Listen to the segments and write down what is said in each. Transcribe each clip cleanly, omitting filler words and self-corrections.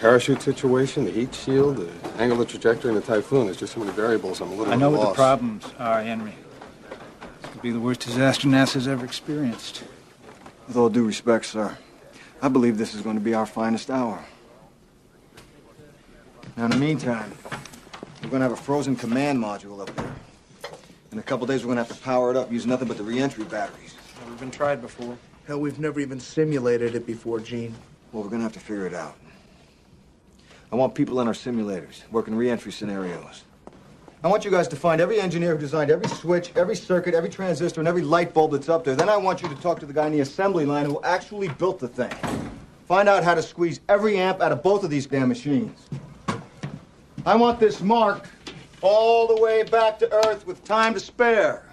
parachute situation, the heat shield, the angle of trajectory, and the typhoon. There's just so many variables. I'm a little lost. What the problems are, Henry. This could be the worst disaster NASA's ever experienced. With all due respect, sir, I believe this is going to be our finest hour. Now, in the meantime, we're going to have a frozen command module up there. In a couple days, we're going to have to power it up, use nothing but the re-entry batteries. Never been tried before. Hell, we've never even simulated it before, Gene. Well, we're going to have to figure it out. I want people in our simulators, working re-entry scenarios. I want you guys to find every engineer who designed every switch, every circuit, every transistor, and every light bulb that's up there. Then I want you to talk to the guy in the assembly line who actually built the thing. Find out how to squeeze every amp out of both of these damn machines. I want this marked all the way back to Earth with time to spare.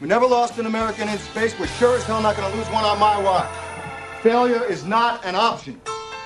We never lost an American in space. We're sure as hell not going to lose one on my watch. Failure is not an option.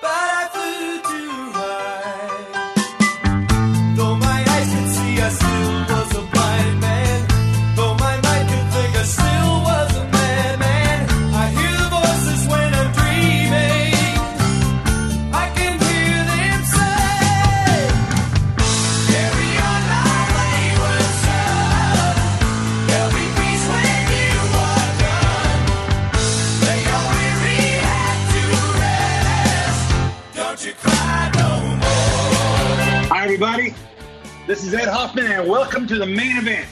but I flew too high. Though my eyes could see, I still was a blind man. Though my mind could think, I still was a madman. I hear the voices when I'm dreaming. Everybody, this is Ed Hoffman, and welcome to the main event.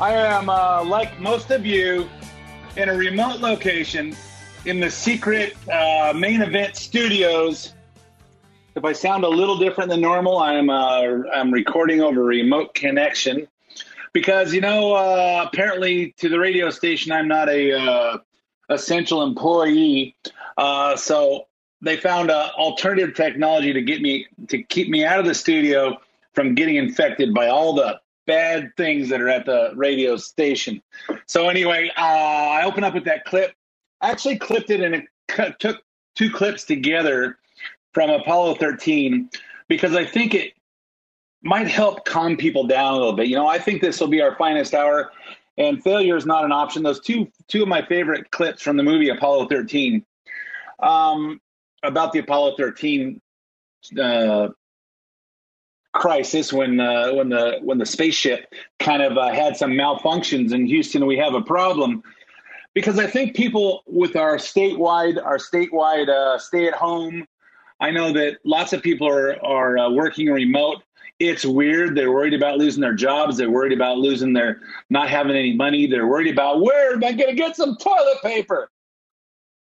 I am, like most of you, in a remote location in the secret main event studios. If I sound a little different than normal, I'm recording over remote connection because, you know, apparently to the radio station, I'm not a essential employee, so. They found alternative technology to keep me out of the studio from getting infected by all the bad things that are at the radio station. So anyway, I open up with that clip. I actually clipped it and it took two clips together from Apollo 13 because I think it might help calm people down a little bit. You know, I think this will be our finest hour, and failure is not an option. Those two of my favorite clips from the movie Apollo 13. About the Apollo 13 crisis, when the spaceship kind of had some malfunctions in Houston, we have a problem because I think people with our statewide stay at home. I know that lots of people are working remote. It's weird. They're worried about losing their jobs. They're worried about losing their not having any money. They're worried about where am I going to get some toilet paper.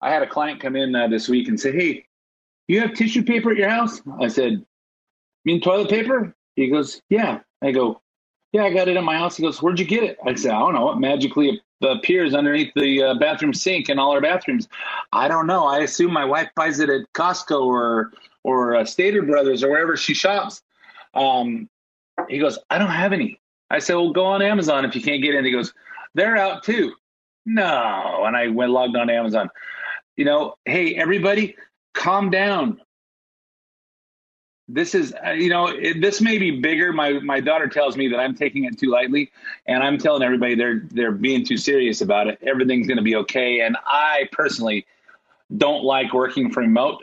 I had a client come in this week and say, "Hey, you have tissue paper at your house?" I said, "You mean toilet paper?" He goes, "Yeah." I go, "Yeah, I got it at my house." He goes, "Where'd you get it?" I said, "I don't know. It magically appears underneath the bathroom sink in all our bathrooms." "I don't know. I assume my wife buys it at Costco or Stater Brothers or wherever she shops." He goes, "I don't have any." I said, "Well, go on Amazon if you can't get it." He goes, "They're out too." No. And I logged on Amazon. You know, hey, everybody, calm down. This is, this may be bigger. My daughter tells me that I'm taking it too lightly, and I'm telling everybody they're being too serious about it. Everything's going to be okay. And I personally don't like working from remote,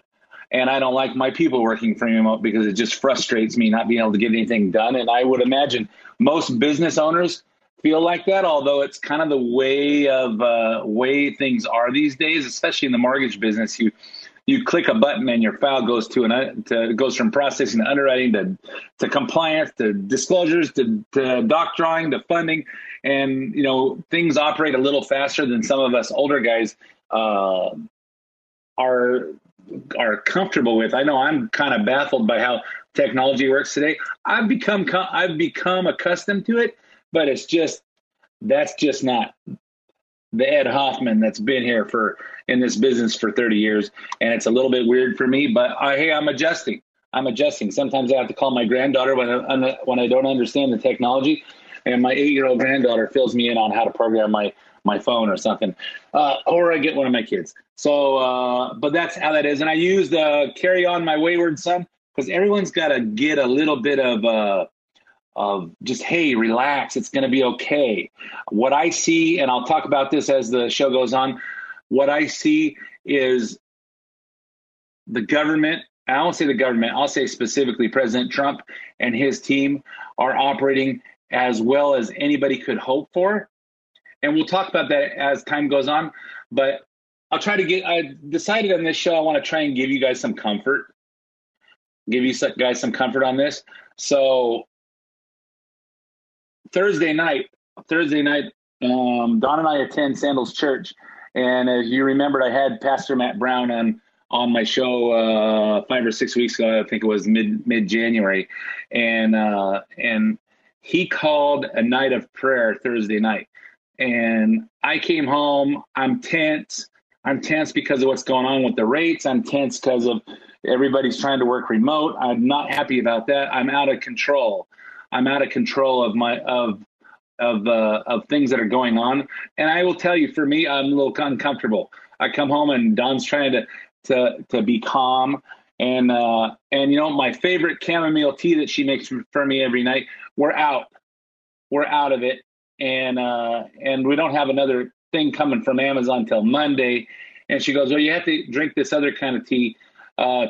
and I don't like my people working from remote because it just frustrates me not being able to get anything done. And I would imagine most business owners feel like that, although it's kind of the way things are these days, especially in the mortgage business. You click a button and your file goes goes from processing to underwriting to compliance to disclosures to doc drawing to funding, and you know things operate a little faster than some of us older guys are comfortable with. I know I'm kind of baffled by how technology works today. I've become accustomed to it. But it's just, that's just not the Ed Hoffman that's been here in this business for 30 years. And it's a little bit weird for me, but I'm adjusting. Sometimes I have to call my granddaughter when I don't understand the technology. And my 8-year-old granddaughter fills me in on how to program my phone or something. Or I get one of my kids. So, but that's how that is. And I used Carry On My Wayward Son because everyone's got to get a little bit of just, hey, relax, it's going to be okay. What I see, and I'll talk about this as the show goes on, what I see is the government, and I won't say the government, I'll say specifically President Trump and his team are operating as well as anybody could hope for. And we'll talk about that as time goes on. But I'll try to get, I decided on this show, I want to try and give you guys some comfort. Give you guys some comfort on this. So Thursday night, Don and I attend Sandals Church. And as you remembered, I had Pastor Matt Brown on my show 5 or 6 weeks ago. I think it was mid-January. And he called a night of prayer Thursday night. And I came home, I'm tense. I'm tense because of what's going on with the rates. I'm tense because of everybody's trying to work remote. I'm not happy about that. I'm out of control. I'm out of control of my of things that are going on. And I will tell you, for me, I'm a little uncomfortable. I come home and Don's trying to be calm. And you know, my favorite chamomile tea that she makes for me every night, we're out of it. And we don't have another thing coming from Amazon till Monday. And she goes, well, you have to drink this other kind of tea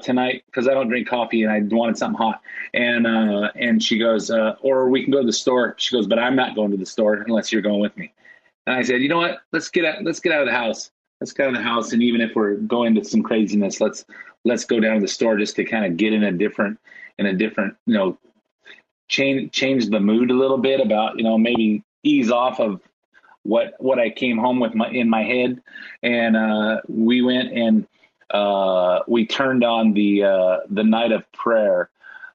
tonight because I don't drink coffee and I wanted something hot. And she goes, or we can go to the store. She goes, but I'm not going to the store unless you're going with me. And I said, you know what? Let's get out of the house. Let's get out of the house. And even if we're going to some craziness, let's go down to the store just to kind of get in a different, you know, change the mood a little bit about, you know, maybe ease off of what I came home with in my head. And we went and we turned on the night of prayer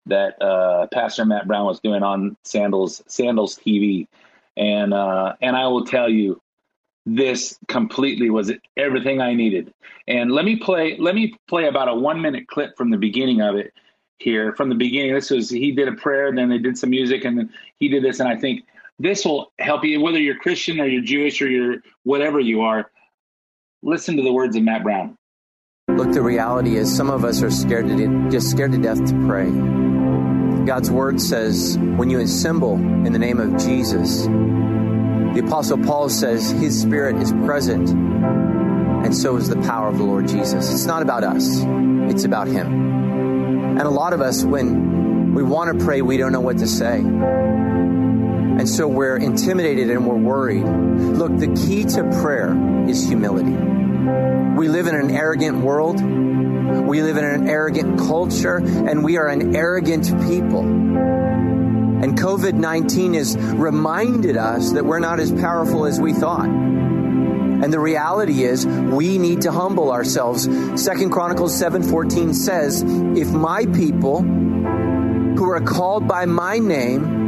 that Pastor Matt Brown was doing on Sandals TV. And I will tell you, this completely was everything I needed. And let me play about a 1-minute clip from the beginning of it here. From the beginning, he did a prayer, and then they did some music, and then he did this, and I think this will help you, whether you're Christian or you're Jewish or you're whatever you are. Listen to the words of Matt Brown. Look, the reality is some of us are scared to death to pray. God's word says when you assemble in the name of Jesus, the Apostle Paul says his spirit is present, and so is the power of the Lord Jesus. It's not about us. It's about him. And a lot of us, when we want to pray, we don't know what to say. And so we're intimidated and we're worried. Look, the key to prayer is humility. We live in an arrogant world. We live in an arrogant culture, and we are an arrogant people. And COVID-19 has reminded us that we're not as powerful as we thought. And the reality is we need to humble ourselves. 2 Chronicles 7:14 says, if my people who are called by my name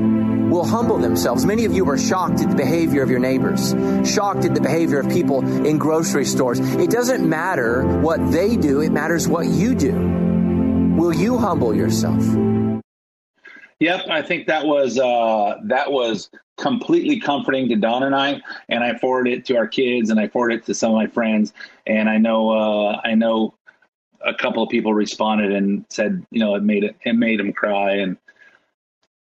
will humble themselves. Many of you were shocked at the behavior of your neighbors, shocked at the behavior of people in grocery stores. It doesn't matter what they do. It matters what you do. Will you humble yourself? Yep. I think that was completely comforting to Don and I forwarded it to our kids and I forwarded it to some of my friends. And I know a couple of people responded and said, you know, it made them cry. And,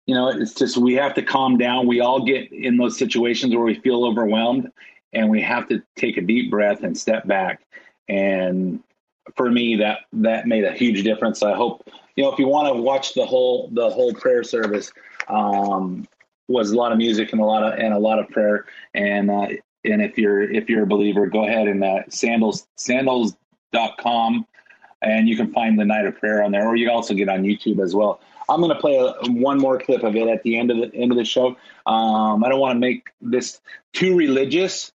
you know, it's just, we have to calm down. We all get in those situations where we feel overwhelmed, and we have to take a deep breath and step back. And for me, that made a huge difference. I hope, you know, if you want to watch the whole prayer service, was a lot of music and a lot of prayer. And if you're a believer, go ahead and sandals.com, and you can find the night of prayer on there, or you can also get on YouTube as well. I'm going to play one more clip of it at the end of the show. I don't want to make this too religious,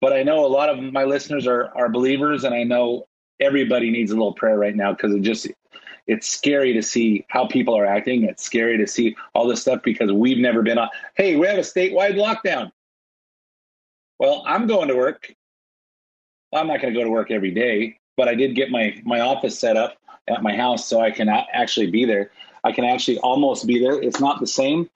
but I know a lot of my listeners are believers, and I know everybody needs a little prayer right now because it's scary to see how people are acting. It's scary to see all this stuff because we've never been on. Hey, we have a statewide lockdown. Well, I'm going to work. I'm not going to go to work every day, but I did get my office set up at my house so I can actually be there. I can actually almost be there. It's not the same.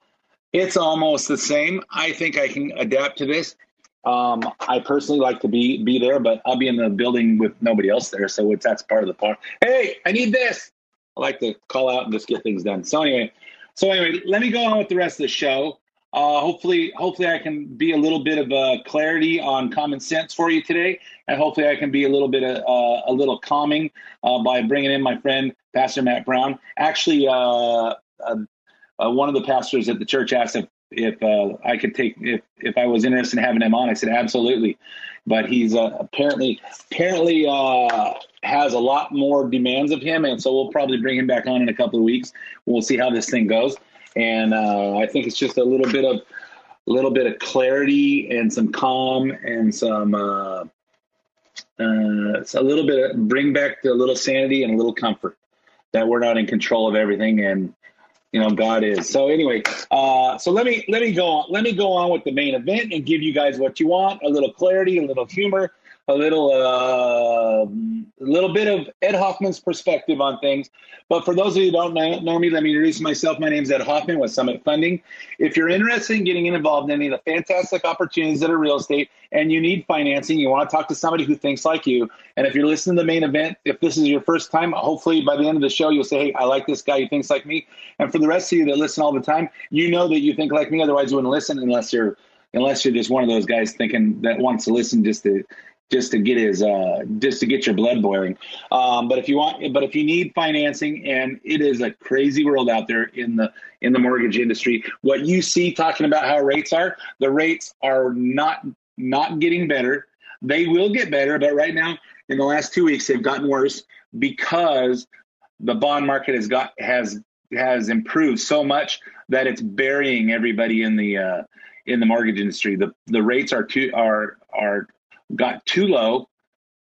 It's almost the same. I think I can adapt to this. I personally like to be there, but I'll be in the building with nobody else there. So that's part of the part. Hey, I need this. I like to call out and just get things done. So anyway, let me go on with the rest of the show. Hopefully I can be a little bit of clarity on common sense for you today, and hopefully I can be a little bit of a little calming by bringing in my friend Pastor Matt Brown. Actually, one of the pastors at the church asked if I was interested in having him on. I said absolutely, but he's apparently has a lot more demands of him, and so we'll probably bring him back on in a couple of weeks. We'll see how this thing goes. And I think it's just a little bit of clarity and some calm and some it's a little bit of bring back the little sanity and a little comfort that we're not in control of everything, and you know God is. So anyway, so let me go on with the main event and give you guys what you want: a little clarity, a little humor, a little bit of Ed Hoffman's perspective on things. But for those of you who don't know me, let me introduce myself. My name is Ed Hoffman with Summit Funding. If you're interested in getting involved in any of the fantastic opportunities that are real estate and you need financing, you want to talk to somebody who thinks like you. And if you're listening to the main event, if this is your first time, hopefully by the end of the show, you'll say, hey, I like this guy who thinks like me. And for the rest of you that listen all the time, you know that you think like me. Otherwise, you wouldn't listen unless you're just one of those guys thinking that wants to listen just to get your blood boiling. But if you need financing, and it is a crazy world out there in the mortgage industry, what you see talking about how the rates are not getting better. They will get better, but right now in the last 2 weeks, they've gotten worse because the bond market has improved so much that it's burying everybody in the mortgage industry. The rates got too low,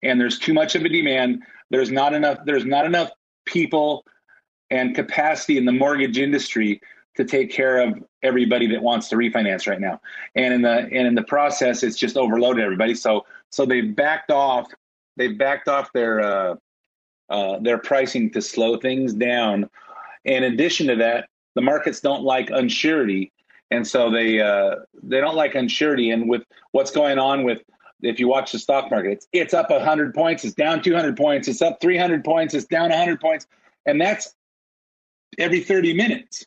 and there's too much of a demand. There's not enough people and capacity in the mortgage industry to take care of everybody that wants to refinance right now. And in the process, it's just overloaded everybody. So they backed off their pricing to slow things down. In addition to that, the markets don't like uncertainty, and so they don't like uncertainty. And with what's going on with, if you watch the stock market, it's up 100 points, it's down 200 points, it's up 300 points, it's down 100 points, and that's every 30 minutes.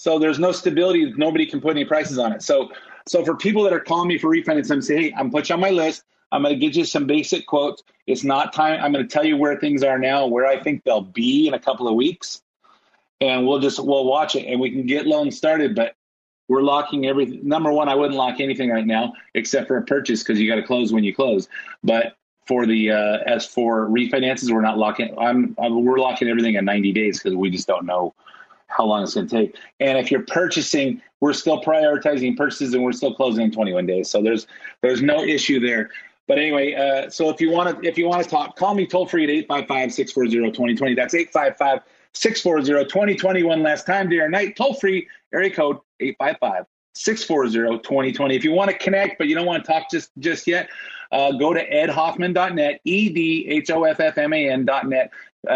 So there's no stability. Nobody can put any prices on it. So for people that are calling me for refinance, I'm saying, hey, I'm put you on my list. I'm going to get you some basic quotes. It's not time. I'm going to tell you where things are now, where I think they'll be in a couple of weeks, and we'll watch it, and we can get loans started, but we're locking everything. Number one, I wouldn't lock anything right now except for a purchase, because you got to close when you close. But for the as for refinances, we're not locking. We're locking everything at 90 days because we just don't know how long it's going to take. And if you're purchasing, we're still prioritizing purchases, and we're still closing in 21 days. So there's no issue there. But anyway, so if you want to talk, call me toll free at 855-640-2020. That's 855-640-2020. One last time, day or night, toll free, area code 855-640-2020. If you want to connect, but you don't want to talk just yet, go to edhoffman.net, edhoffman.net,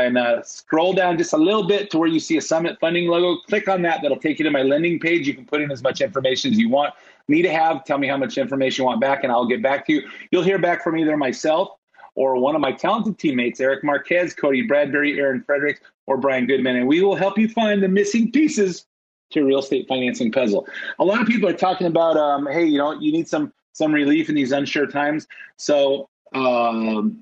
and scroll down just a little bit to where you see a Summit Funding logo. Click on that. That'll take you to my lending page. You can put in as much information as you want me to have. Tell me how much information you want back, and I'll get back to you. You'll hear back from either myself or one of my talented teammates, Eric Marquez, Cody Bradbury, Aaron Fredericks, or Brian Goodman, and we will help you find the missing pieces to your real estate financing puzzle. A lot of people are talking about, hey, you need some relief in these unsure times. So, I'm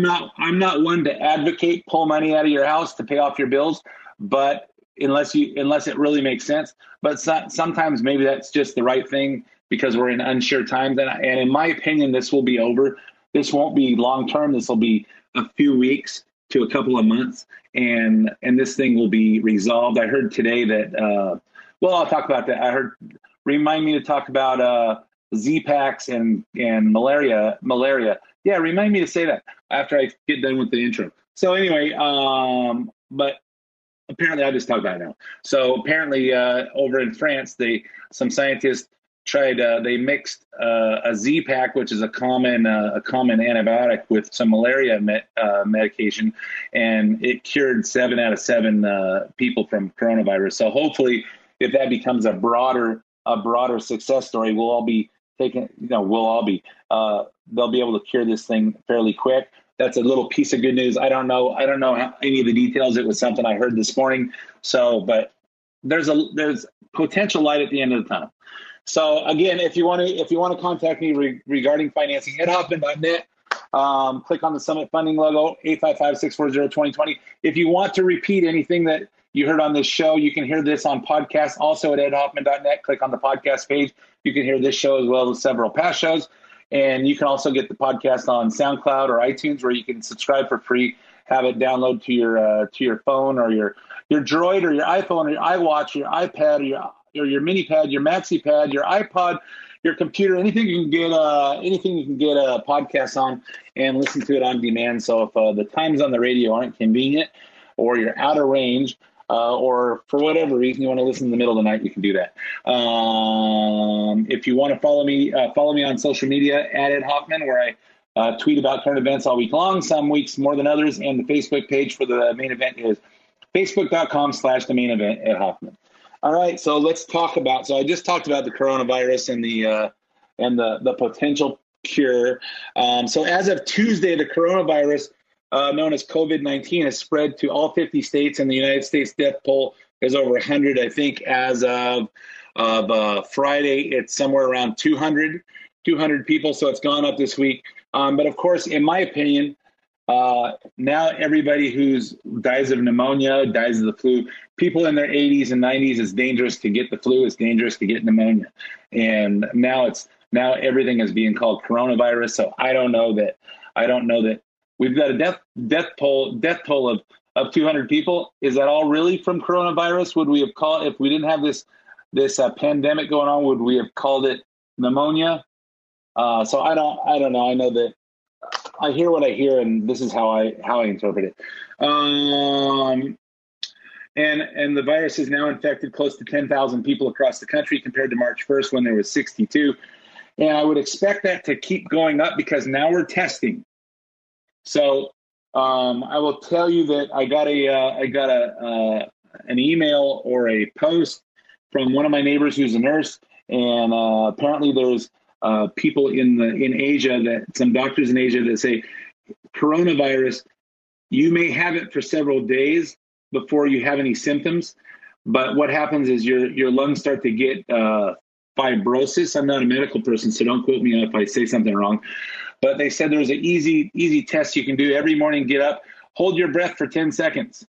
not one to advocate pull money out of your house to pay off your bills, but unless it really makes sense. But sometimes maybe that's just the right thing because we're in unsure times. And in my opinion, this will be over. This won't be long term. This will be a few weeks to a couple of months, and this thing will be resolved. I heard today that, I'll talk about that. I heard, remind me to talk about Z-packs and malaria. Yeah, remind me to say that after I get done with the intro. So anyway, but apparently I just talked about it now. So apparently over in France, some scientists tried, they mixed a Z-pack, which is a common antibiotic, with some malaria medication, and it cured 7 out of 7 people from coronavirus. So hopefully, if that becomes a broader success story, we'll all be taking, they'll be able to cure this thing fairly quick. that's a little piece of good news. I don't know any of the details. It was something I heard this morning. So, but there's potential light at the end of the tunnel. So again, if you want to contact me regarding financing, edhoffman.net. Click on the Summit Funding logo, 855-640-2020. If you want to repeat anything that you heard on this show, you can hear this on podcast, also at edhoffman.net. Click on the podcast page. You can hear this show as well as several past shows. And you can also get the podcast on SoundCloud or iTunes, where you can subscribe for free, have it download to your phone or your Droid or your iPhone or your iWatch, your iPad or your mini pad, your maxi pad, your iPod, your computer, anything you can get a podcast on and listen to it on demand. So if the times on the radio aren't convenient, or you're out of range, or for whatever reason you want to listen in the middle of the night, you can do that. If you want to follow me on social media at Ed Hoffman, where I tweet about current events all week long, some weeks more than others. And the Facebook page for the main event is facebook.com/themainevent Ed Hoffman. All right, so let's talk about. So I just talked about the coronavirus and the potential cure. So as of Tuesday, the coronavirus, known as COVID-19, has spread to all 50 states, and the United States death toll is over 100. I think as of Friday, it's somewhere around 200 people. So it's gone up this week. But of course, in my opinion, now everybody who dies of pneumonia, dies of the flu, people in their 80s and 90s, it's dangerous to get the flu, it's dangerous to get pneumonia. And now everything is being called coronavirus. So I don't know that we've got a death toll of 200 people. Is that all really from coronavirus? Would we have called, if we didn't have this pandemic going on, would we have called it pneumonia? So I don't know. I know that I hear what I hear, and this is how I interpret it. And the virus has now infected close to 10,000 people across the country, compared to March 1st when there was 62. And I would expect that to keep going up because now we're testing. So I will tell you that I got an email or a post from one of my neighbors who's a nurse, and apparently there's people in Asia, that some doctors in Asia that say coronavirus, you may have it for several days before you have any symptoms, but what happens is your lungs start to get fibrosis. I'm not a medical person, so don't quote me if I say something wrong, but they said there's an easy test you can do every morning. Get up, hold your breath for 10 seconds.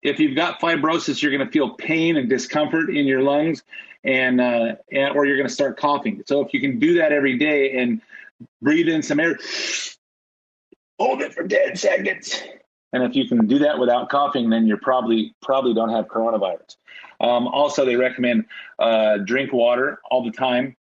If you've got fibrosis, you're going to feel pain and discomfort in your lungs, or you're going to start coughing. So if you can do that every day and breathe in some air, hold it for 10 seconds. And if you can do that without coughing, then you probably don't have coronavirus. Also, they recommend drink water all the time.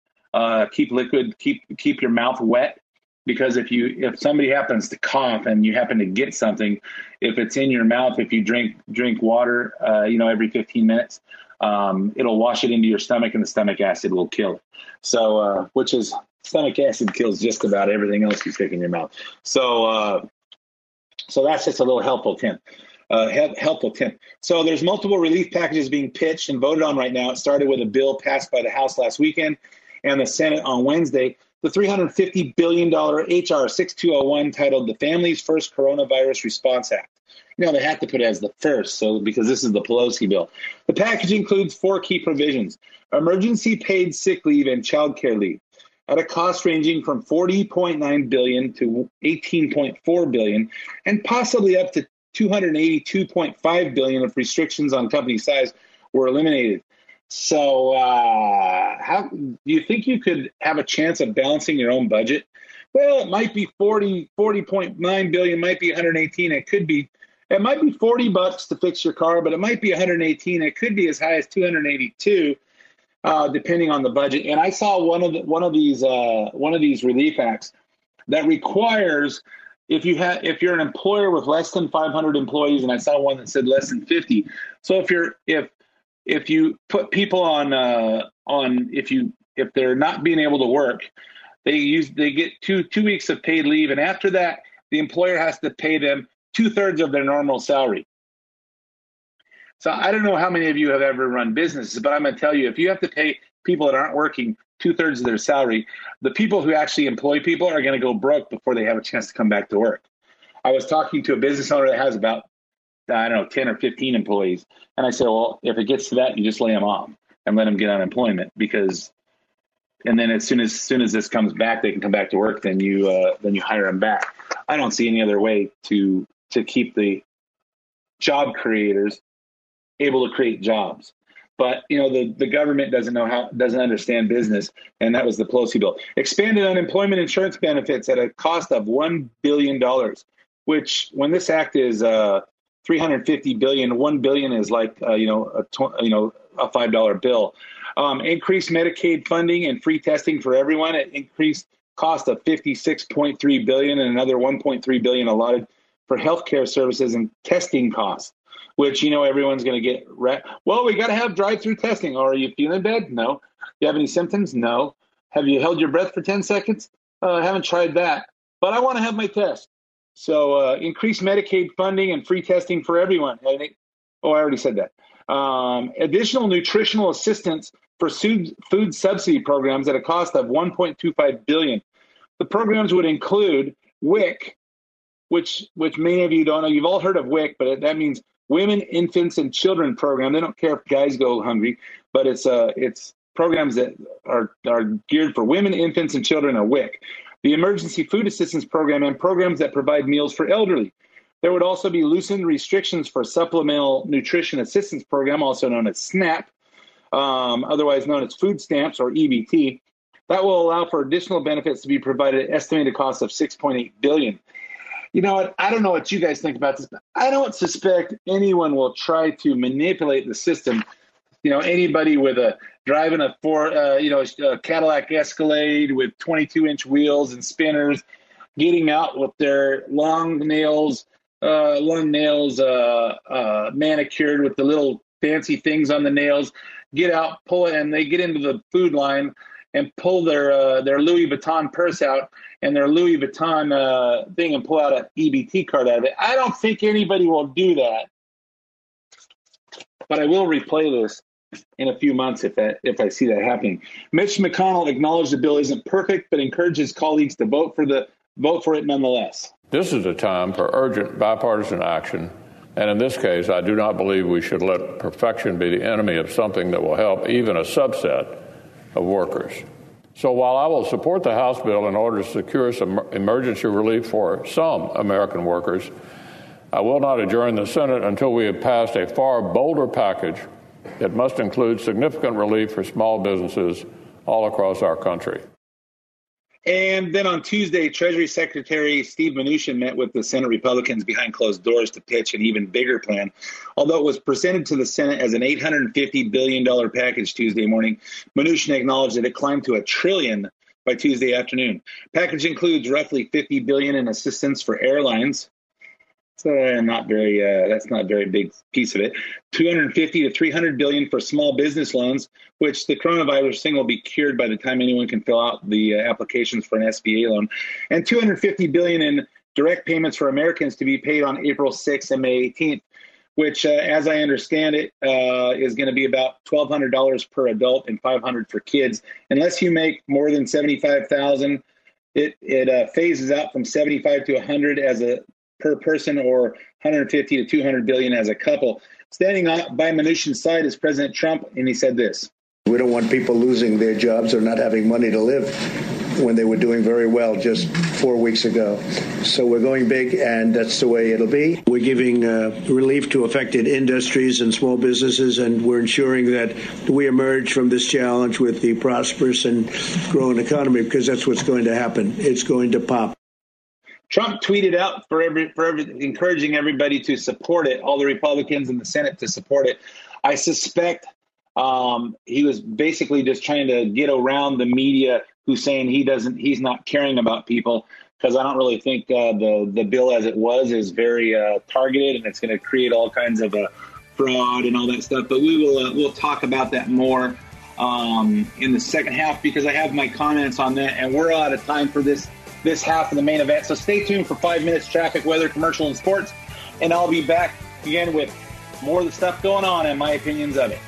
Keep liquid. Keep your mouth wet. Because if somebody happens to cough and you happen to get something, if it's in your mouth, if you drink water, every 15 minutes, it'll wash it into your stomach, and the stomach acid will kill it. So, which is, stomach acid kills just about everything else you stick in your mouth. So, so that's just a little helpful tip. So there's multiple relief packages being pitched and voted on right now. It started with a bill passed by the House last weekend and the Senate on Wednesday. The $350 billion HR 6201, titled the Families First Coronavirus Response Act. They have to put it as the first, because this is the Pelosi bill. The package includes 4 key provisions: emergency paid sick leave and child care leave at a cost ranging from $40.9 billion to $18.4 billion, and possibly up to $282.5 billion if restrictions on company size were eliminated. So how do you think you could have a chance of balancing your own budget? Well, it might be 40.9 billion, might be 118. It might be $40 to fix your car, but it might be 118. It could be as high as 282, depending on the budget. And I saw one of these relief acts that requires, if you're an employer with less than 500 employees, and I saw one that said less than 50. So if you put people if they're not being able to work, they get two weeks of paid leave, and after that, the employer has to pay them 2/3 of their normal salary. So I don't know how many of you have ever run businesses, but I'm going to tell you, if you have to pay people that aren't working 2/3 of their salary, the people who actually employ people are going to go broke before they have a chance to come back to work. I was talking to a business owner that has about, 10 or 15 employees. And I said, well, if it gets to that, you just lay them off and let them get unemployment because, and then as soon as this comes back, they can come back to work. Then you hire them back. I don't see any other way to keep the job creators able to create jobs. But, the government doesn't understand business. And that was the Pelosi bill. Expanded unemployment insurance benefits at a cost of $1 billion, which when this act is $350 billion, $1 billion is like, a $5 bill. Increased Medicaid funding and free testing for everyone at increased cost of $56.3 billion and another $1.3 billion allotted for healthcare services and testing costs. Which, everyone's going to get, we got to have drive-through testing. Are you feeling bad? No. You have any symptoms? No. Have you held your breath for 10 seconds? I haven't tried that, but I want to have my test. So increase Medicaid funding and free testing for everyone. I already said that. Additional nutritional assistance for food subsidy programs at a cost of $1.25 billion. The programs would include WIC, which many of you don't know. You've all heard of WIC, but that means Women, Infants, and Children program. They don't care if guys go hungry, but it's programs that are geared for women, infants, and children, or WIC. The Emergency Food Assistance Program and programs that provide meals for elderly. There would also be loosened restrictions for Supplemental Nutrition Assistance Program, also known as SNAP, otherwise known as food stamps or EBT. That will allow for additional benefits to be provided at an estimated cost of $6.8 billion. You know what? I don't know what you guys think about this, but I don't suspect anyone will try to manipulate the system. Anybody with driving a Cadillac Escalade with 22-inch wheels and spinners, getting out with their long nails manicured with the little fancy things on the nails, get out, pull it, and they get into the food line and pull their Louis Vuitton purse out and their Louis Vuitton thing and pull out an EBT card out of it. I don't think anybody will do that. But I will replay this in a few months if I see that happening. Mitch McConnell acknowledged the bill isn't perfect, but encourages colleagues to vote for it nonetheless. This is a time for urgent bipartisan action. And in this case, I do not believe we should let perfection be the enemy of something that will help even a subset of workers. So while I will support the House bill in order to secure some emergency relief for some American workers, I will not adjourn the Senate until we have passed a far bolder package that must include significant relief for small businesses all across our country. And then on Tuesday, Treasury Secretary Steve Mnuchin met with the Senate Republicans behind closed doors to pitch an even bigger plan. Although it was presented to the Senate as an $850 billion package Tuesday morning, Mnuchin acknowledged that it climbed to $1 trillion by Tuesday afternoon. Package includes roughly $50 billion in assistance for airlines. That's not a very big piece of it. $250 to $300 billion for small business loans, which the coronavirus thing will be cured by the time anyone can fill out the applications for an SBA loan. And $250 billion in direct payments for Americans to be paid on April 6th and May 18th, which, as I understand it, is going to be about $1,200 per adult and $500 for kids. Unless you make more than $75,000, it phases out from $75 to $100 as a per person, or 150 to 200 billion as a couple. Standing by Mnuchin's side is President Trump, and he said this. We don't want people losing their jobs or not having money to live when they were doing very well just 4 weeks ago. So we're going big, and that's the way it'll be. We're giving relief to affected industries and small businesses, and we're ensuring that we emerge from this challenge with the prosperous and growing economy, because that's what's going to happen. It's going to pop. Trump tweeted out encouraging everybody to support it, all the Republicans in the Senate to support it. I suspect he was basically just trying to get around the media who's saying he's not caring about people, because I don't really think the bill as it was is very targeted, and it's going to create all kinds of fraud and all that stuff. But we'll talk about that more in the second half, because I have my comments on that, and we're out of time for this half of the main event. So stay tuned for 5 minutes, traffic, weather, commercial, and sports. And I'll be back again with more of the stuff going on and my opinions of it.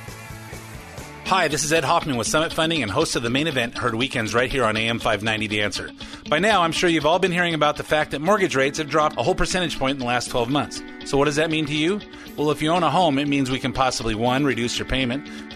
Hi, this is Ed Hoffman with Summit Funding and host of The Main Event, heard weekends right here on AM 590 The Answer. By now, I'm sure you've all been hearing about the fact that mortgage rates have dropped a whole percentage point in the last 12 months. So what does that mean to you? Well, if you own a home, it means we can possibly, one, reduce your payment,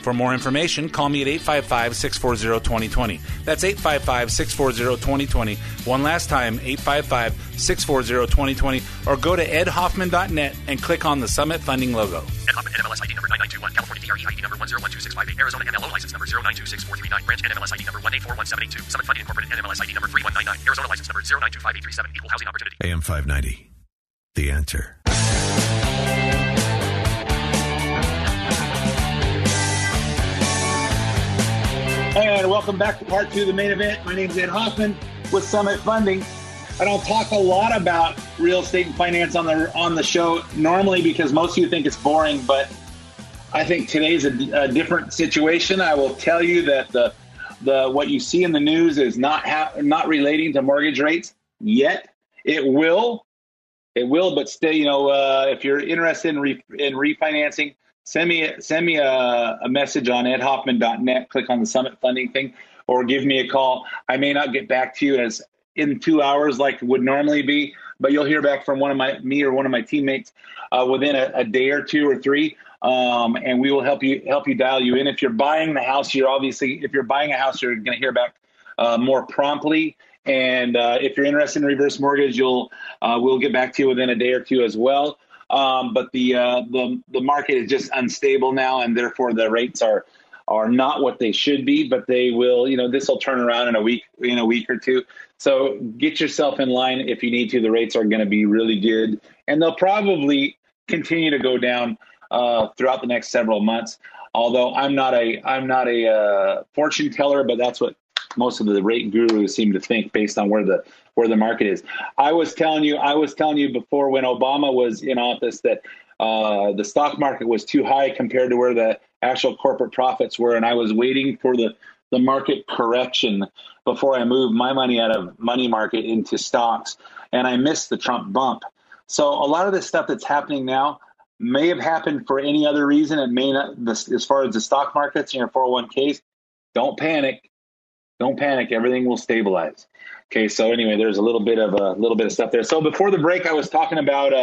For more information, call me at 855-640-2020. That's 855-640-2020. One last time, 855-640-2020. Or go to edhoffman.net and click on the Summit Funding logo. Ed Hoffman, NMLS ID number 9921, California DRE ID number 1012658, Arizona MLO license number 0926439, branch NMLS ID number 1841782, Summit Funding Incorporated NMLS ID number 3199, Arizona license number 0925837, equal housing opportunity. AM 590, The Answer. And welcome back to part two of The Main Event. My name is Ed Hoffman with Summit Funding. I don't talk a lot about real estate and finance on the show normally because most of you think it's boring, but I think today's a different situation. I will tell you that the what you see in the news is not relating to mortgage rates yet. It will, but still, if you're interested in refinancing, Send me a message on edhoffman.net, click on the Summit Funding thing, or give me a call. I may not get back to you as in 2 hours like it would normally be, but you'll hear back from one of my teammates within a day or two or three, and we will help you dial you in. If you're buying the house, you're going to hear back more promptly. And if you're interested in reverse mortgage, we'll get back to you within a day or two as well. But the market is just unstable now, and therefore the rates are not what they should be. But they will, this will turn around in a week or two. So get yourself in line if you need to. The rates are going to be really good, and they'll probably continue to go down throughout the next several months. Although I'm not a fortune teller, but that's what most of the rate gurus seem to think based on where the market is. I was telling you before when Obama was in office that the stock market was too high compared to where the actual corporate profits were, and I was waiting for the market correction before I moved my money out of money market into stocks, and I missed the Trump bump. So a lot of this stuff that's happening now may have happened for any other reason. It may not, as far as the stock markets and your 401ks, don't panic. Don't panic. Everything will stabilize. Okay. So anyway, there's a little bit of stuff there. So before the break, I was talking about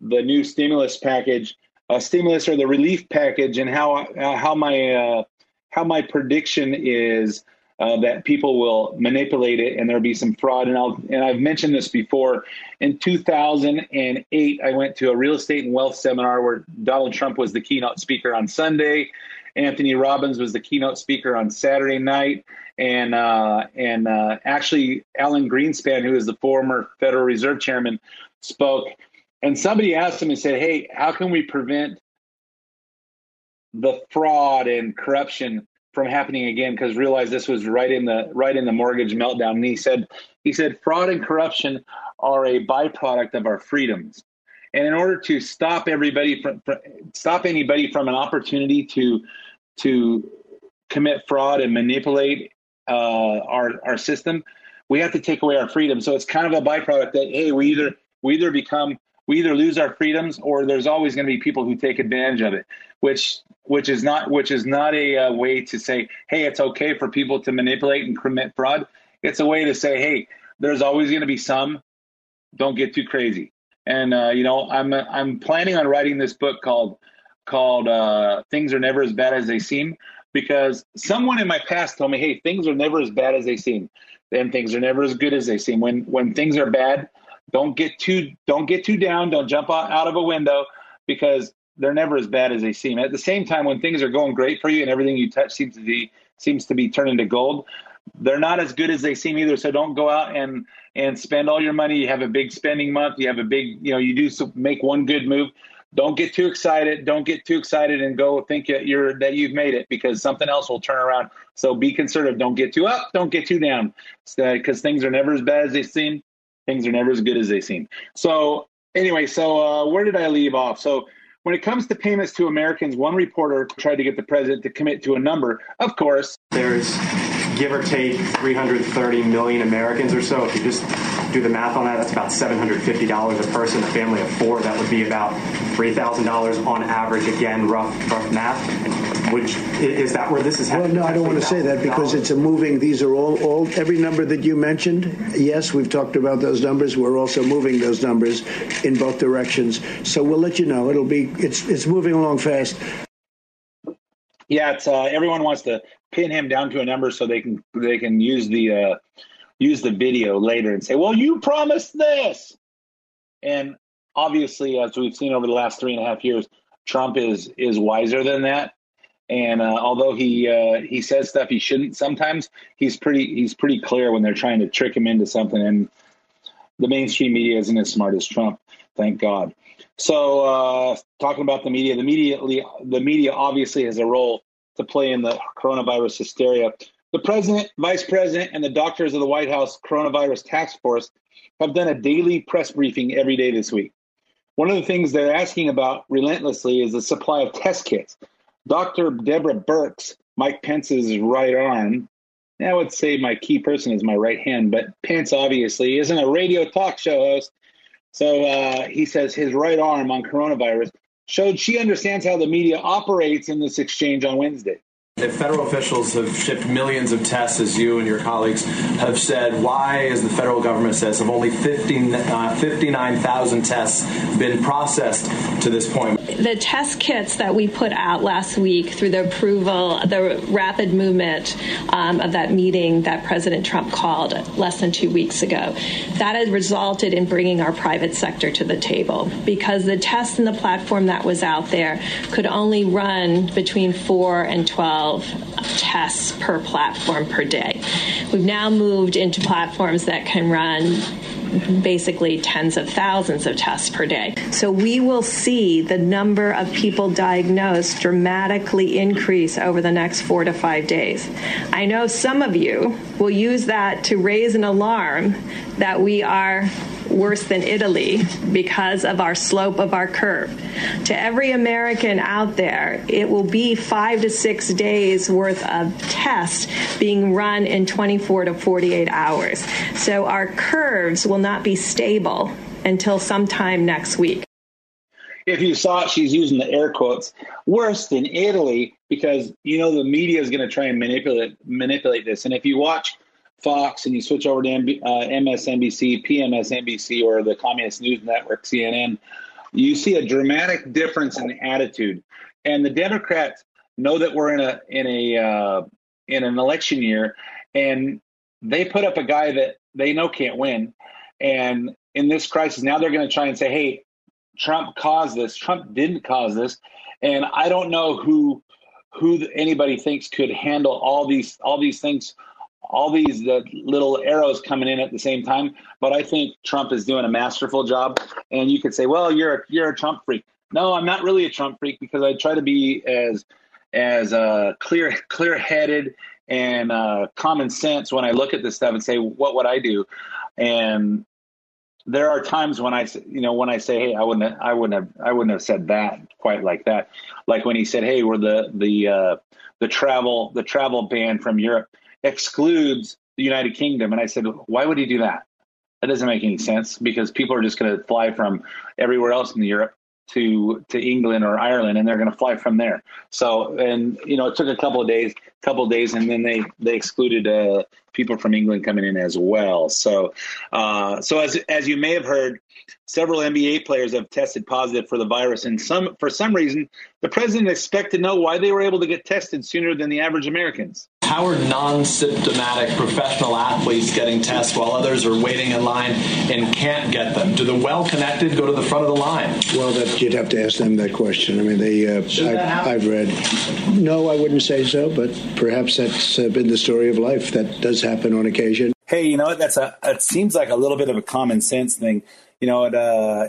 the new stimulus package, stimulus or the relief package, and how my prediction is that people will manipulate it and there'll be some fraud. And I've mentioned this before. In 2008, I went to a real estate and wealth seminar where Donald Trump was the keynote speaker on Sunday. Anthony Robbins was the keynote speaker on Saturday night, and actually Alan Greenspan, who is the former Federal Reserve Chairman, spoke. And somebody asked him and said, "Hey, how can we prevent the fraud and corruption from happening again?" Because realize this was right in the mortgage meltdown. And he said, "Fraud and corruption are a byproduct of our freedoms." And in order to stop anybody from an opportunity to commit fraud and manipulate our system, we have to take away our freedom. So it's kind of a byproduct that, hey, we either lose our freedoms, or there's always going to be people who take advantage of it, which is not a way to say, hey, it's okay for people to manipulate and commit fraud. It's a way to say, hey, there's always going to be some. Don't get too crazy. And, I'm planning on writing this book called Things Are Never As Bad As They Seem, because someone in my past told me, hey, things are never as bad as they seem. Then things are never as good as they seem. When things are bad, don't get too down. Don't jump out of a window, because they're never as bad as they seem. At the same time, when things are going great for you and everything you touch seems to be turning to gold, they're not as good as they seem either. So don't go out and spend all your money. You have a big spending month. You have a big, you do make one good move. Don't get too excited. Don't get too excited and go think that you've made it, because something else will turn around. So be conservative. Don't get too up. Don't get too down, because things are never as bad as they seem. Things are never as good as they seem. So anyway, where did I leave off? So when it comes to payments to Americans, one reporter tried to get the president to commit to a number. Of course, there's give or take 330 million Americans or so. If you just do the math on that, that's about $750 a person. A family of four, that would be about $3,000 on average. Again, rough math. Which is that where this is headed? Well, no, I don't want to say that, because it's a moving. These are all every number that you mentioned. Yes, we've talked about those numbers. We're also moving those numbers in both directions. So we'll let you know. It's moving along fast. Yeah, everyone wants to pin him down to a number so they can use the video later and say, well, you promised this. And obviously, as we've seen over the last 3.5 years, Trump is wiser than that. And although he says stuff he shouldn't, sometimes he's pretty clear when they're trying to trick him into something. And the mainstream media isn't as smart as Trump, thank God. So talking about the media obviously has a role to play in the coronavirus hysteria. The president, vice president, and the doctors of the White House Coronavirus Task Force have done a daily press briefing every day this week. One of the things they're asking about relentlessly is the supply of test kits. Dr. Deborah Birx, Mike Pence's right arm, I would say my key person is my right hand, but Pence obviously isn't a radio talk show host. So he says his right arm on coronavirus showed she understands how the media operates in this exchange on Wednesday. If federal officials have shipped millions of tests, as you and your colleagues have said, why, as the federal government says, have only 59,000 tests been processed to this point? The test kits that we put out last week through the approval, the rapid movement of that meeting that President Trump called less than 2 weeks ago, that has resulted in bringing our private sector to the table, because the test and the platform that was out there could only run between 4 and 12 tests per platform per day. We've now moved into platforms that can run basically tens of thousands of tests per day. So we will see the number of people diagnosed dramatically increase over the next 4 to 5 days. I know some of you will use that to raise an alarm that we are worse than Italy because of our slope of our curve. To every American out there, it will be 5 to 6 days worth of tests being run in 24 to 48 hours. So our curves will not be stable until sometime next week. If you saw it, she's using the air quotes, worse than Italy, because you know the media is going to try and manipulate this. And if you watch Fox and you switch over to MSNBC, PMSNBC, or the Communist News Network, CNN, you see a dramatic difference in attitude. And the Democrats know that we're in an election year, and they put up a guy that they know can't win. And in this crisis, now they're going to try and say, hey, Trump caused this. Trump didn't cause this. And I don't know who anybody thinks could handle all these things, all these little arrows coming in at the same time. But I think Trump is doing a masterful job. And you could say, well, you're a Trump freak. No, I'm not really a Trump freak, because I try to be as clear-headed and common sense when I look at this stuff and say, what would I do? And there are times when I say, hey, I wouldn't have said that quite like that. Like when he said, hey, we're the travel ban from Europe excludes the United Kingdom. And I said, why would he do that? That doesn't make any sense, because people are just going to fly from everywhere else in Europe to England or Ireland, and they're going to fly from there. So, and it took a couple of days, and then they excluded people from England coming in as well. So, as you may have heard, several NBA players have tested positive for the virus, and for some reason, the president expected to know why they were able to get tested sooner than the average Americans. How are non-symptomatic professional athletes getting tests while others are waiting in line and can't get them? Do the well-connected go to the front of the line? Well, you'd have to ask them that question. I mean, I've read. No, I wouldn't say so, but perhaps that's been the story of life. That does happen on occasion. Hey, you know what? It seems like a little bit of a common sense thing. you know,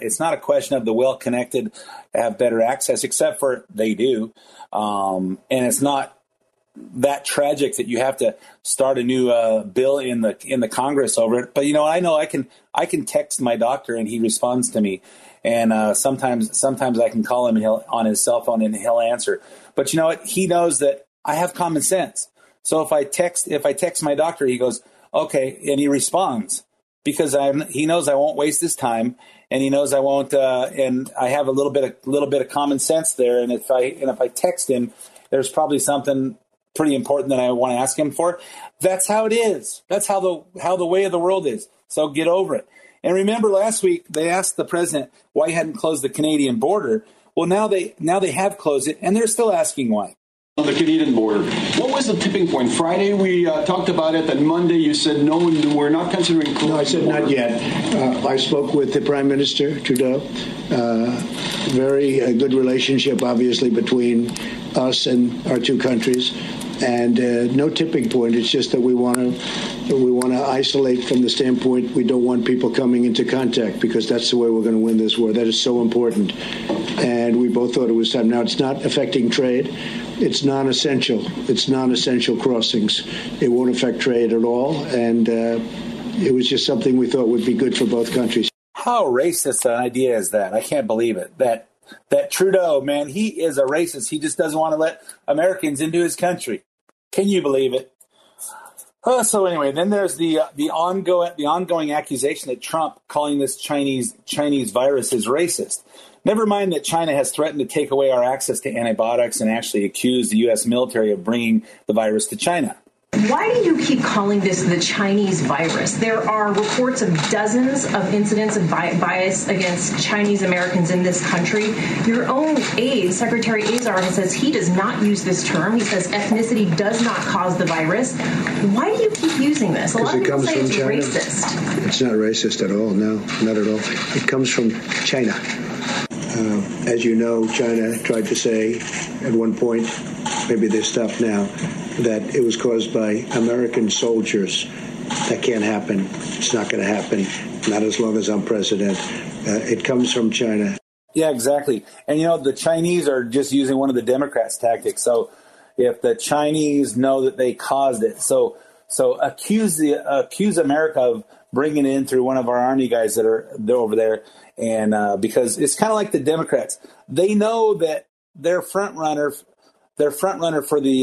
it's not a question of the well-connected have better access, except for they do. And it's not that tragic that you have to start a new bill in the Congress over it. But, you know I can text my doctor and he responds to me. And sometimes I can call him and he'll, on his cell phone, and he'll answer. But you know what? He knows that I have common sense. So if I text my doctor, he goes, okay, and he responds because he knows I won't waste his time, and he knows I won't. And I have a little bit of common sense there. And if I text him, there's probably something pretty important that I want to ask him for. That's how it is. That's how the way of the world is. So get over it. And remember, last week they asked the president why he hadn't closed the Canadian border. Well, now they have closed it, and they're still asking why. On the Canadian border, what was the tipping point? Friday we talked about it, and Monday you said no, we're not considering closing. No, I said not yet. I spoke with the Prime Minister Trudeau. Very good relationship, obviously, between us and our two countries. And no tipping point. It's just that we want to isolate from the standpoint we don't want people coming into contact, because that's the way we're going to win this war. That is so important. And we both thought it was time. Now, it's not affecting trade. It's non-essential. It's non-essential crossings. It won't affect trade at all. And it was just something we thought would be good for both countries. How racist an idea is that? I can't believe it. That Trudeau, man, he is a racist. He just doesn't want to let Americans into his country. Can you believe it? Oh, so anyway, then there's the ongoing accusation that Trump calling this Chinese virus is racist. Never mind that China has threatened to take away our access to antibiotics and actually accused the U.S. military of bringing the virus to China. Why do you keep calling this the Chinese virus? There are reports of dozens of incidents of bias against Chinese Americans in this country. Your own aide, Secretary Azar, says he does not use this term. He says ethnicity does not cause the virus. Why do you keep using this? A lot of people say it's racist. It's not racist at all. No, not at all. It comes from China. As you know, China tried to say at one point, maybe they stopped now, that it was caused by American soldiers. That can't happen. It's not going to happen. Not as long as I'm president. It comes from China. Yeah, exactly. And, you know, the Chinese are just using one of the Democrats' tactics. So if the Chinese know that they caused it, so accuse America of bringing it in through one of our army guys that are over there. And because it's kind of like the Democrats, they know that their front runner for the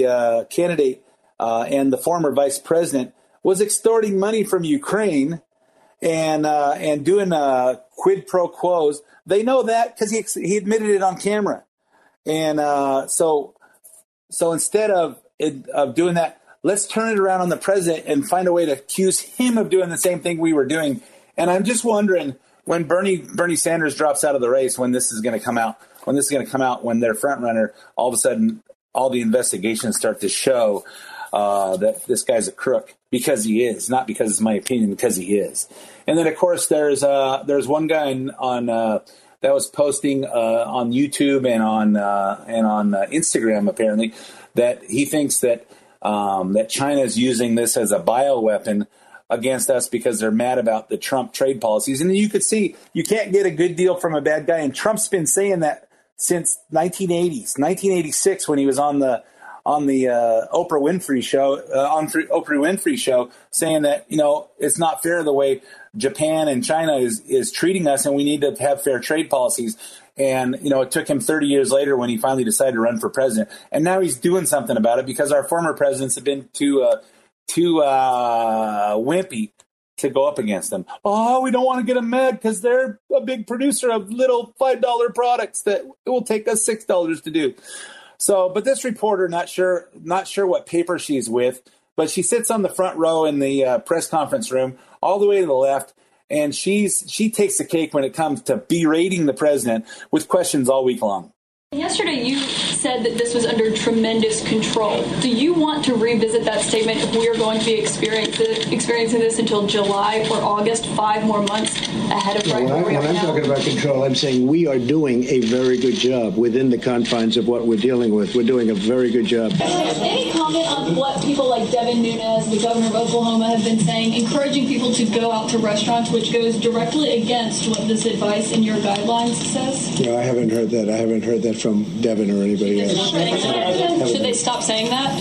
candidate and the former vice president was extorting money from Ukraine and doing quid pro quos. They know that because he admitted it on camera. And so instead of doing that, let's turn it around on the president and find a way to accuse him of doing the same thing we were doing. And I'm just wondering when Bernie Sanders drops out of the race, when this is going to come out, when their front runner, all of a sudden, all the investigations start to show that this guy's a crook, because he is, not because it's my opinion, because he is. And then, of course, there's one guy that was posting on YouTube and on Instagram, apparently, that he thinks that China is using this as a bioweapon against us because they're mad about the Trump trade policies. And you could see you can't get a good deal from a bad guy. And Trump's been saying that since 1986, when he was on the Oprah Winfrey show, saying that, you know, it's not fair the way Japan and China is treating us, and we need to have fair trade policies. And, you know, it took him 30 years later when he finally decided to run for president. And now he's doing something about it because our former presidents have been too wimpy to go up against them. Oh, we don't want to get them mad because they're a big producer of little $5 products that it will take us $6 to do. So, but this reporter, not sure what paper she's with, but she sits on the front row in the press conference room all the way to the left. And she takes the cake when it comes to berating the president with questions all week long. Yesterday you said that this was under tremendous control. Do you want to revisit that statement if we are going to be experiencing this until July or August, 5 more months ahead of When I'm talking about control, I'm saying we are doing a very good job within the confines of what we're dealing with. We're doing a very good job. Any comment on what people like Devin Nunes, the governor of Oklahoma, have been saying, encouraging people to go out to restaurants, which goes directly against what this advice in your guidelines says? No, I haven't heard that. I haven't heard that from Devin or anybody else. Should they stop saying that?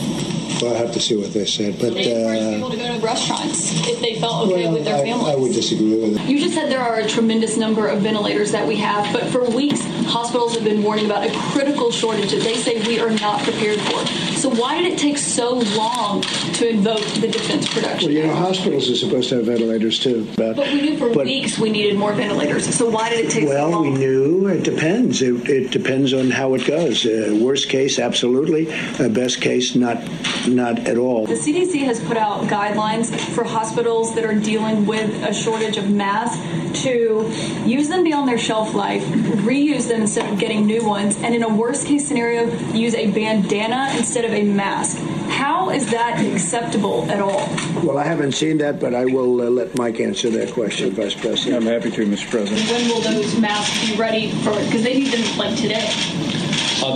Well, I have to see what they said. But they encourage people to go to restaurants if they felt okay with their families. I would disagree with that. You just said there are a tremendous number of ventilators that we have, but for weeks, hospitals have been warning about a critical shortage that they say we are not prepared for. So why did it take so long to invoke the Defense Production Act? Well, you know, hospitals are supposed to have ventilators, too. But we knew for weeks we needed more ventilators. So why did it take so long? Well, we knew. It depends. It depends on how it goes. Worst case, absolutely. Best case, not at all. The CDC has put out guidelines for hospitals that are dealing with a shortage of masks to use them beyond their shelf life, reuse them instead of getting new ones, and in a worst-case scenario, use a bandana instead of a mask. How is that acceptable at all? Well, I haven't seen that, but I will let Mike answer that question, Vice President. I'm happy to, Mr. President. When will those masks be ready for it? Because they need them, like, today.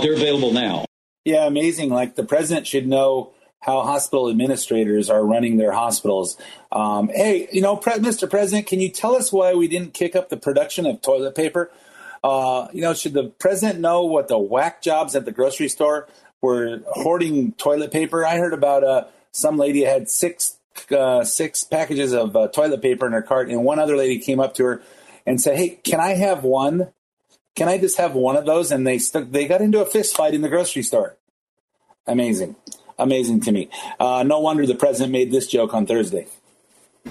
They're available now. Yeah, amazing. Like, the president should know how hospital administrators are running their hospitals. Hey, you know, Mr. President, can you tell us why we didn't kick up the production of toilet paper? You know, should the president know what the whack jobs at the grocery store were hoarding toilet paper? I heard about some lady had six packages of toilet paper in her cart, and one other lady came up to her and said, hey, can I have one? Can I just have one of those? And they got into a fist fight in the grocery store. Amazing. Amazing to me. No wonder the president made this joke on Thursday.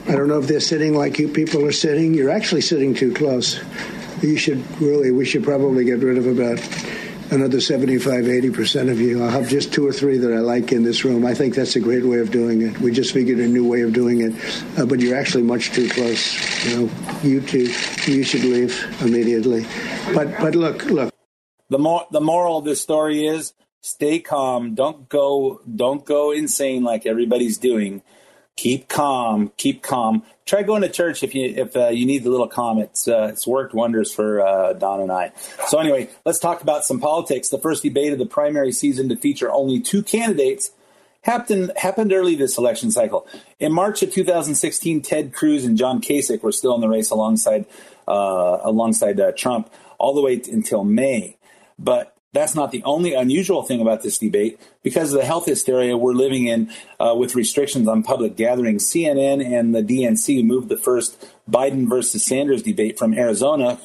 I don't know if they're sitting like you people are sitting. You're actually sitting too close. We should probably get rid of about another 75-80% of you. I'll have just 2 or 3 that I like in this room. I think that's a great way of doing it. We just figured a new way of doing it. But you're actually much too close. You know, you two, you should leave immediately. But look. The moral of this story is, stay calm. Don't go insane like everybody's doing. Keep calm. Try going to church if you need a little calm. It's worked wonders for Don and I. So anyway, let's talk about some politics. The first debate of the primary season to feature only 2 candidates happened early this election cycle. In March of 2016, Ted Cruz and John Kasich were still in the race alongside Trump all the way until May, but that's not the only unusual thing about this debate. Because of the health hysteria we're living in with restrictions on public gatherings, CNN and the DNC moved the first Biden versus Sanders debate from Arizona,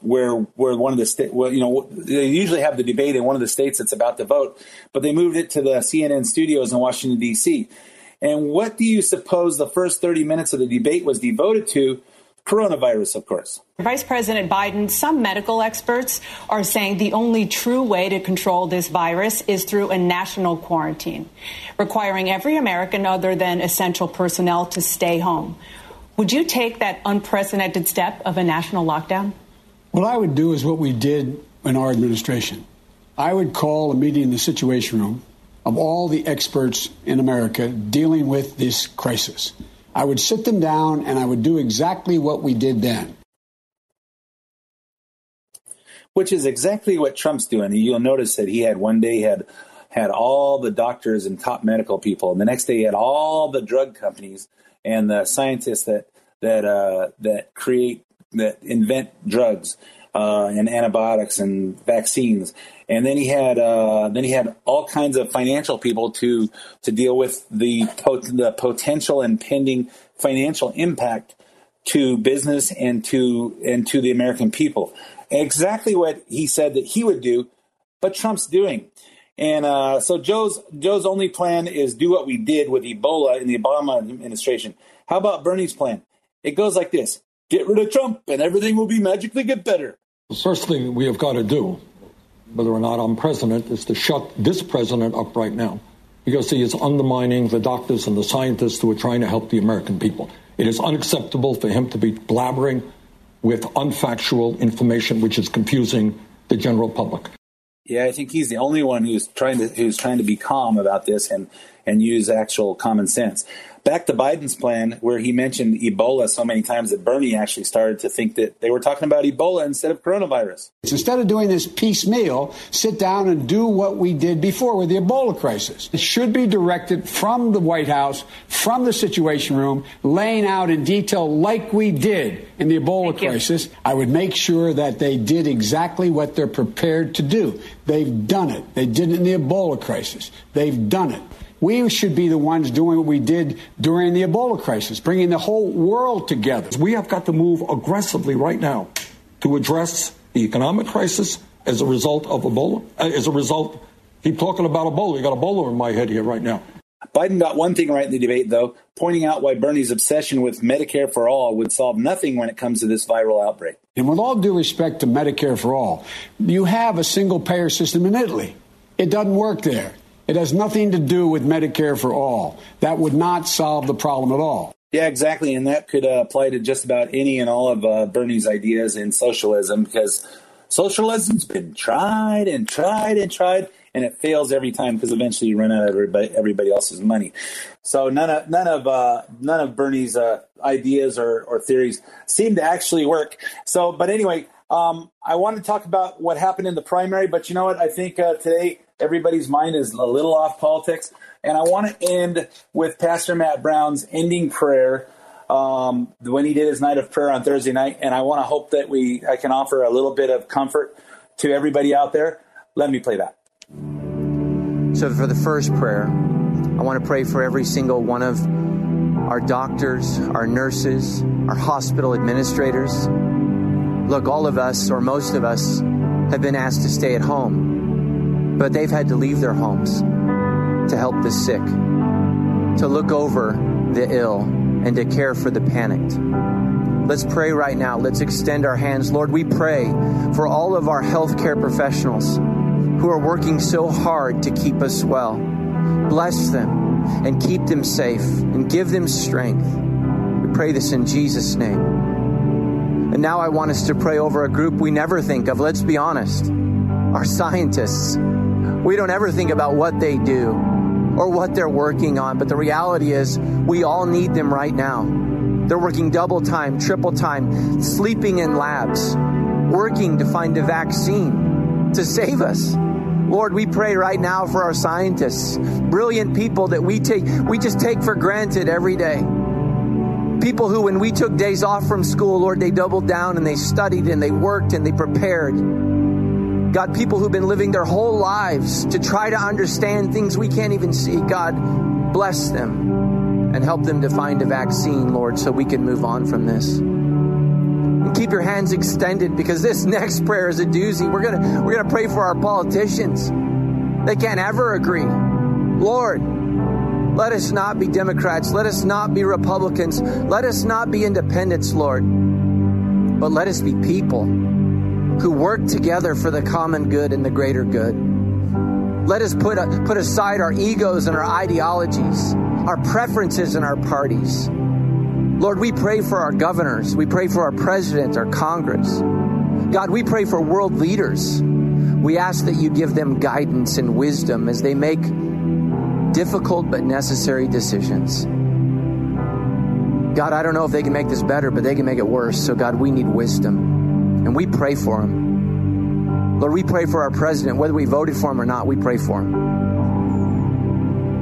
where one of the states, well, you know, they usually have the debate in one of the states that's about to vote, but they moved it to the CNN studios in Washington, D.C. And what do you suppose the first 30 minutes of the debate was devoted to? Coronavirus, of course. Vice President Biden, some medical experts are saying the only true way to control this virus is through a national quarantine, requiring every American other than essential personnel to stay home. Would you take that unprecedented step of a national lockdown? What I would do is what we did in our administration. I would call a meeting in the Situation Room of all the experts in America dealing with this crisis. I would sit them down and I would do exactly what we did then. Which is exactly what Trump's doing. You'll notice that he had one day had all the doctors and top medical people. And the next day he had all the drug companies and the scientists that invent drugs and antibiotics and vaccines. And then he had all kinds of financial people to deal with the potential and pending financial impact to business and to the American people. Exactly what he said that he would do, but Trump's doing. And so Joe's only plan is do what we did with Ebola in the Obama administration. How about Bernie's plan? It goes like this: get rid of Trump, and everything will be magically get better. The first thing we have got to do, whether or not I'm president, is to shut this president up right now, because he is undermining the doctors and the scientists who are trying to help the American people. It is unacceptable for him to be blabbering with unfactual information, which is confusing the general public. Yeah, I think he's the only one who's trying to be calm about this and use actual common sense. Back to Biden's plan, where he mentioned Ebola so many times that Bernie actually started to think that they were talking about Ebola instead of coronavirus. Instead of doing this piecemeal, sit down and do what we did before with the Ebola crisis. It should be directed from the White House, from the Situation Room, laying out in detail like we did in the Ebola crisis. I would make sure that they did exactly what they're prepared to do. They've done it. They did it in the Ebola crisis. They've done it. We should be the ones doing what we did during the Ebola crisis, bringing the whole world together. We have got to move aggressively right now to address the economic crisis as a result of Ebola. Keep talking about Ebola. You got Ebola in my head here right now. Biden got one thing right in the debate, though, pointing out why Bernie's obsession with Medicare for All would solve nothing when it comes to this viral outbreak. And with all due respect to Medicare for All, you have a single-payer system in Italy. It doesn't work there. It has nothing to do with Medicare for All. That would not solve the problem at all. Yeah, exactly. And that could apply to just about any and all of Bernie's ideas in socialism, because socialism's been tried, and it fails every time because eventually you run out of everybody else's money. So none of Bernie's ideas or theories seem to actually work. So, but anyway, I want to talk about what happened in the primary, but you know what? I think today everybody's mind is a little off politics. And I want to end with Pastor Matt Brown's ending prayer when he did his night of prayer on Thursday night. And I want to hope that I can offer a little bit of comfort to everybody out there. Let me play that. So for the first prayer, I want to pray for every single one of our doctors, our nurses, our hospital administrators. Look, all of us, or most of us, have been asked to stay at home. But they've had to leave their homes to help the sick, to look over the ill, and to care for the panicked. Let's pray right now. Let's extend our hands. Lord, we pray for all of our healthcare professionals who are working so hard to keep us well. Bless them and keep them safe and give them strength. We pray this in Jesus' name. And now I want us to pray over a group we never think of. Let's be honest. Our scientists. We don't ever think about what they do or what they're working on, but the reality is we all need them right now. They're working double time, triple time, sleeping in labs, working to find a vaccine to save us. Lord, we pray right now for our scientists, brilliant people that we just take for granted every day. People who, when we took days off from school, Lord, they doubled down and they studied and they worked and they prepared. God, people who've been living their whole lives to try to understand things we can't even see. God, bless them and help them to find a vaccine, Lord, so we can move on from this. And keep your hands extended, because this next prayer is a doozy. We're gonna pray for our politicians. They can't ever agree. Lord, let us not be Democrats. Let us not be Republicans. Let us not be independents, Lord. But let us be people who work together for the common good and the greater good. Let us put aside our egos and our ideologies, our preferences and our parties. Lord, we pray for our governors. We pray for our president, our Congress. God, we pray for world leaders. We ask that you give them guidance and wisdom as they make difficult but necessary decisions. God, I don't know if they can make this better, but they can make it worse. So God, we need wisdom. And we pray for him. Lord, we pray for our president. Whether we voted for him or not, we pray for him.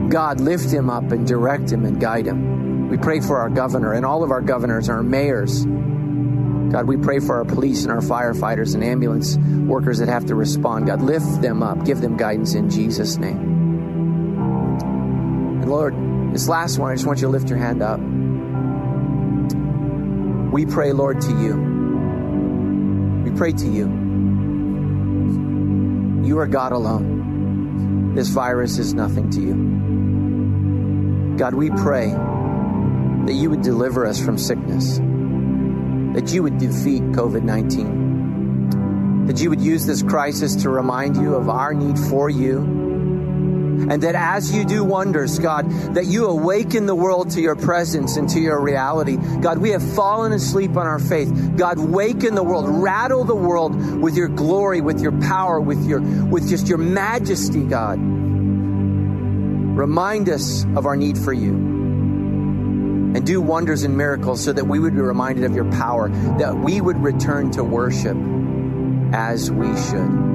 God, lift him up and direct him and guide him. We pray for our governor and all of our governors and our mayors. God, we pray for our police and our firefighters and ambulance workers that have to respond. God, lift them up. Give them guidance in Jesus' name. And Lord, this last one, I just want you to lift your hand up. We pray, Lord, to you. We pray to you. You are God alone. This virus is nothing to you. God, we pray that you would deliver us from sickness, that you would defeat COVID-19, that you would use this crisis to remind you of our need for you and that as you do wonders, God, that you awaken the world to your presence and to your reality. God, we have fallen asleep on our faith. God, waken the world, rattle the world with your glory, with your power, with just your majesty, God. Remind us of our need for you and do wonders and miracles so that we would be reminded of your power, that we would return to worship as we should.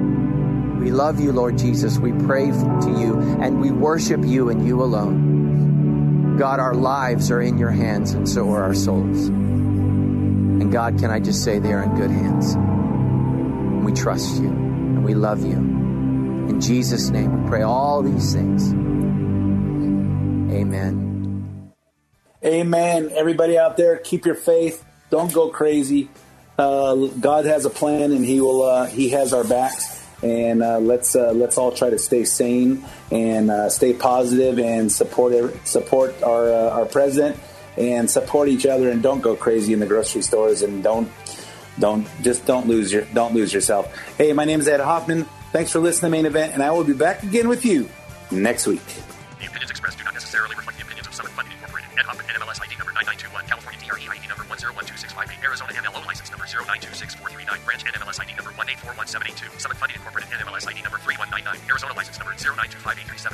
We love you, Lord Jesus. We pray to you and we worship you and you alone. God, our lives are in your hands and so are our souls. And God, can I just say they are in good hands. We trust you and we love you. In Jesus' name, we pray all these things. Amen. Amen. Everybody out there, keep your faith. Don't go crazy. God has a plan, and He will. He has our backs, and let's all try to stay sane and stay positive and support our president and support each other. And don't go crazy in the grocery stores, and don't lose yourself. Hey, my name is Ed Hoffman. Thanks for listening to Main Event, and I will be back again with you next week. The opinions expressed do not necessarily reflect the opinions of Summit Funding Incorporated. Ed Hoffman, NMLS ID number 9921, California DRE ID number 1012658, Arizona MLO license number 0926439, branch NMLS ID number 1841782, Summit Funding Incorporated NMLS ID number 3199, Arizona license number 0925837.